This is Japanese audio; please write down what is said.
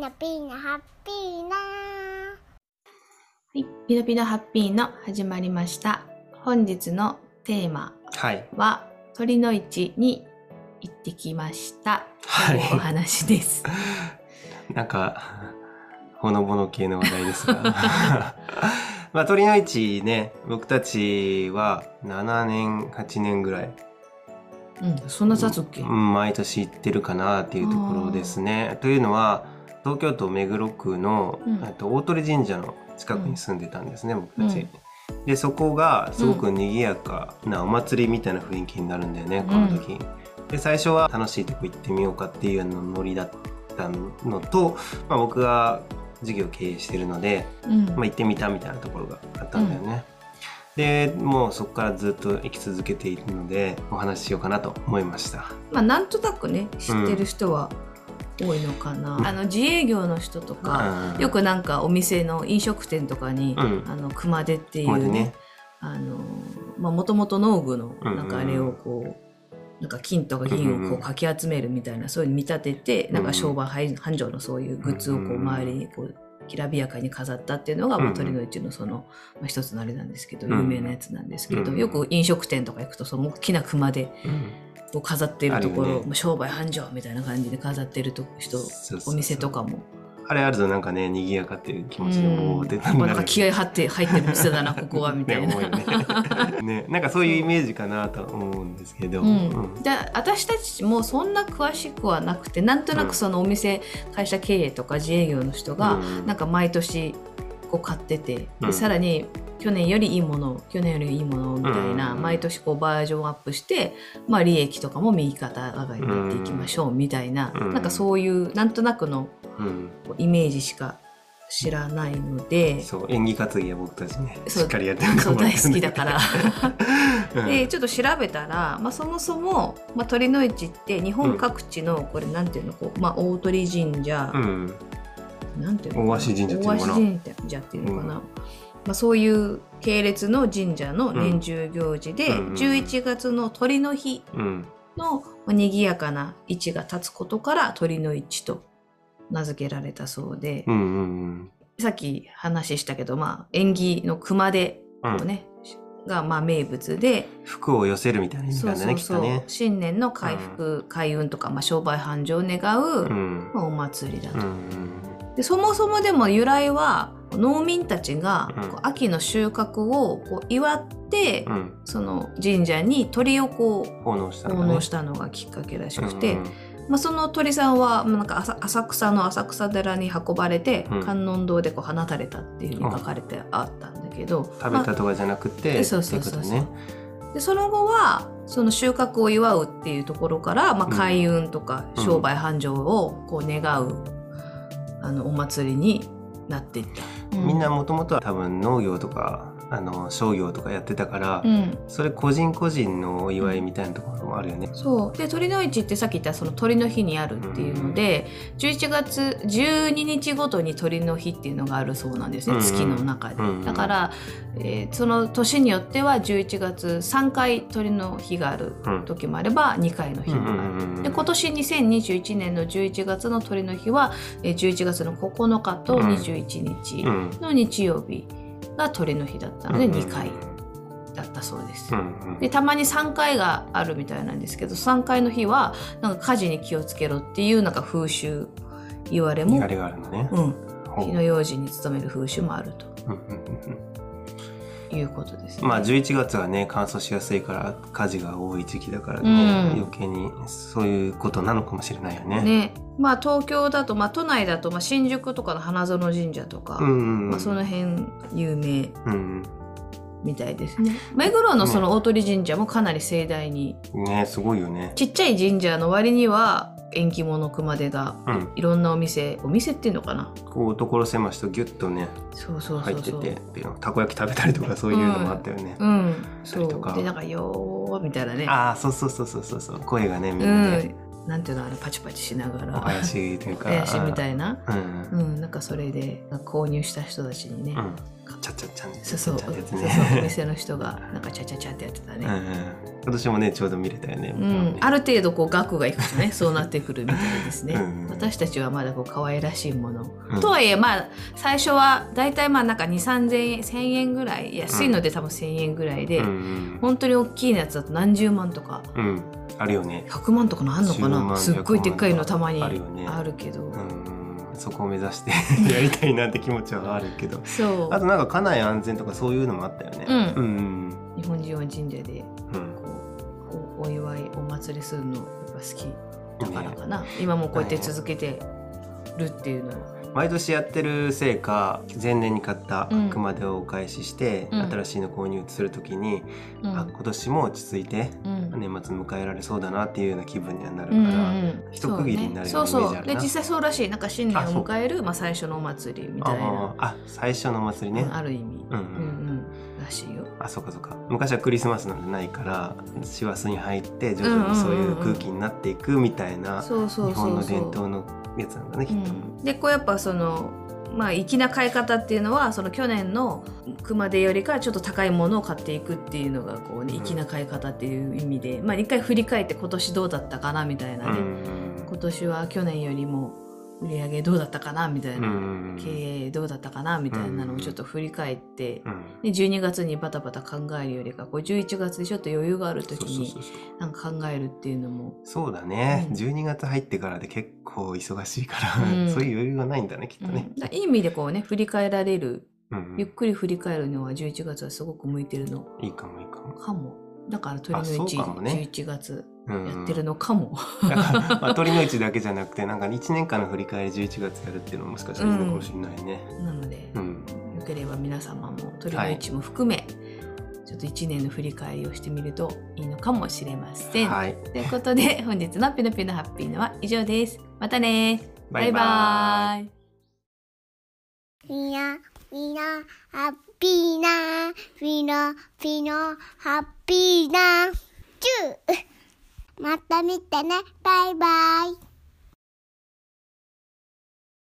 ナピーナハッピーナ。はい、ピノピノハッピーの始まりました。本日のテーマは、鳥の市に行ってきました。はい、お話です。なんかほのぼの系の話題ですが、まあ、鳥の市ね、僕たちは7年8年ぐらい。うん、そんな経つっけ？毎年行ってるかなっていうところですね。というのは東京都目黒区の、大鳥神社の近くに住んでたんですね、僕たち。でそこがすごく賑やかなお祭りみたいな雰囲気になるんだよね、この時。で最初は楽しいとこ行ってみようかっていうのノリだったのと、まあ、僕が事業経営してるので、まあ、行ってみたみたいなところがあったんだよね。でもうそこからずっと生き続けているのでお話ししようかなと思いました。まあ、なんとなくね知ってる人は多いのかな、自営業の人とか、よくなんかお店の飲食店とかに、熊手っていうね、もともと農具のなんかあれをこう、なんか金とか銀をこうかき集めるみたいな、そういうの見立ててなんか商売繁盛のそういうグッズをこう周りにこうきらびやかに飾ったっていうのが、鳥の市のその、一つのあれなんですけど、有名なやつなんですけど、よく飲食店とか行くとその大きな熊手を飾ってるところ、商売繁盛みたいな感じで飾ってる人、お店とかもあれあるとなんかね賑やかっていう気持ちで思ってたんだけど、なんか気合入ってる店だなここはみたいなね、なんかそういうイメージかなと思うんですけど、で私たちもそんな詳しくはなくて、なんとなくそのお店、会社経営とか自営業の人がなんか毎年こう買ってて、でさらに去年よりいいものみたいな、毎年こうバージョンアップして、まあ、利益とかも右肩上がりになっていきましょうみたいな、なんかそういうなんとなくのイメージしか知らないので、そう縁起担ぎは僕たちねしっかりやってるかも大好きだからでちょっと調べたら、そもそも、鳥の市って日本各地のこれなんていうのこう、大鳥神社、なんていうの大鷲神社っていうのかな、そういう系列の神社の年中行事で、11月の鳥の日の賑やかな市が立つことから鳥の市と名付けられたそうで、さっき話したけど、縁起の熊手をね、が名物で福を寄せるみたいな意味なんだね、きっとね。新年の回復、開運とか、商売繁盛を願う、お祭りだと。でそもそもでも由来は農民たちが秋の収穫をこう祝って、その神社に鳥をこう奉納したのがきっかけらしくて、その鳥さんはなんか浅草の浅草寺に運ばれて、観音堂でこう放たれたっていうふうに書かれてあったんだけど、食べたとかじゃなくて、でその後はその収穫を祝うっていうところから、開運とか商売繁盛をこう願う、お祭りになっていった。みんなもともとは多分農業とか商業とかやってたから、それ個人個人のお祝いみたいなところもあるよね。そうで鳥の市ってさっき言ったその鳥の日にあるっていうので、11月12日ごとに鳥の日っていうのがあるそうなんですね、月の中で。だから、その年によっては11月3回鳥の日がある時もあれば、2回の日もある。で今年2021年の11月の鳥の日は、11月の9日と21日の日曜日が鳥の日だったので2回だったそうです。でたまに3回があるみたいなんですけど、3回の日はなんか火事に気をつけろっていうなんか風習言われも、火の用心に努める風習もあると。いうことですね。11月はね乾燥しやすいから火事が多い時期だからね、余計にそういうことなのかもしれないよね。東京だと、都内だと、新宿とかの花園神社とか、その辺有名みたいですね。目黒のその大鳥神社もかなり盛大にね、すごいよね。ちっちゃい神社の割には縁起物熊手がいろんなお店っていうのかな、こう所狭しとギュッとね入ってて、たこ焼き食べたりとかそういうのもあったよね。そうでなんかよーみたいなね、そう声がねみんなね、なんていうのパチパチしながら怪しいというか怪しいみたいな、なんかそれで購入した人たちにねちチャチャチャンってお店の人がなんかチャチャチャンってやってたね、うんうん、今年もねちょうど見れたよね、うん、ある程度こう額がいくとねそうなってくるみたいですねうん、うん、私たちはまだこう可愛らしいもの、うん、とはいえまあ最初はだいたいまあなんか 2,3000円1,000円ぐらい安いので多分 1,000 円ぐらいで、うんうん、本当に大きいやつだと何十万とか、うん、あるよね100万とかのあんのかなすっごいでっかいのたまにあるけど、うんそこを目指してやりたいなって気持ちはあるけどそうあとなんか家内安全とかそういうのもあったよね、うんうん、日本人は神社でこう、うん、お祝いお祭りするのが好きだからかな、ね、今もこうやって続けてるっていうのは、はい、毎年やってるせいか前年に買った悪魔手をお返しして、うん、新しいの購入するときに、うん、あ今年も落ち着いて、うん、年末迎えられそうだなっていうような気分にはなるから、うんうん、一区切りになるようなイメージあるな。そうね。で実際そうらしいなんか新年を迎えるまあ、最初のお祭りみたいなあ最初のお祭りね、うん、ある意味、うんうんうん、らしいよ。あそうかそうか昔はクリスマスなんてないから師走に入って徐々にそういう空気になっていくみたいな日本の伝統のやつなんだねきっと、うん、でこうやっぱそのまあ粋な買い方っていうのはその去年の熊手よりかちょっと高いものを買っていくっていうのがこうね粋な買い方っていう意味で、まあ一回振り返って今年どうだったかなみたいなね、うん、今年は去年よりも売り上げどうだったかなみたいな、うん、経営どうだったかなみたいなのをちょっと振り返って、うん、で12月にバタバタ考えるよりかこう11月でちょっと余裕がある時になんか考えるっていうのもそうだね、うん、12月入ってからで結構忙しいから、うん、そういう余裕がないんだねきっとね、うん、だいい意味でこうね振り返られる、うん、ゆっくり振り返るのは11月はすごく向いてるのいいかもいいかもかもだから鳥の市、ね、11月やってるのかも、うんだからまあ、鳥の市だけじゃなくてなんか1年間の振り返り11月やるっていうのももしかしたらいいのかもしれないね、うん、なので、うん、よければ皆様も鳥の市も含め、はい、ちょっと1年の振り返りをしてみるといいのかもしれません、はい、ということで本日のピノピノハッピーのは以上です。またねバイバーイ。みなみなハッピーなピノピノハッピーなチューまた見てねバイバイ。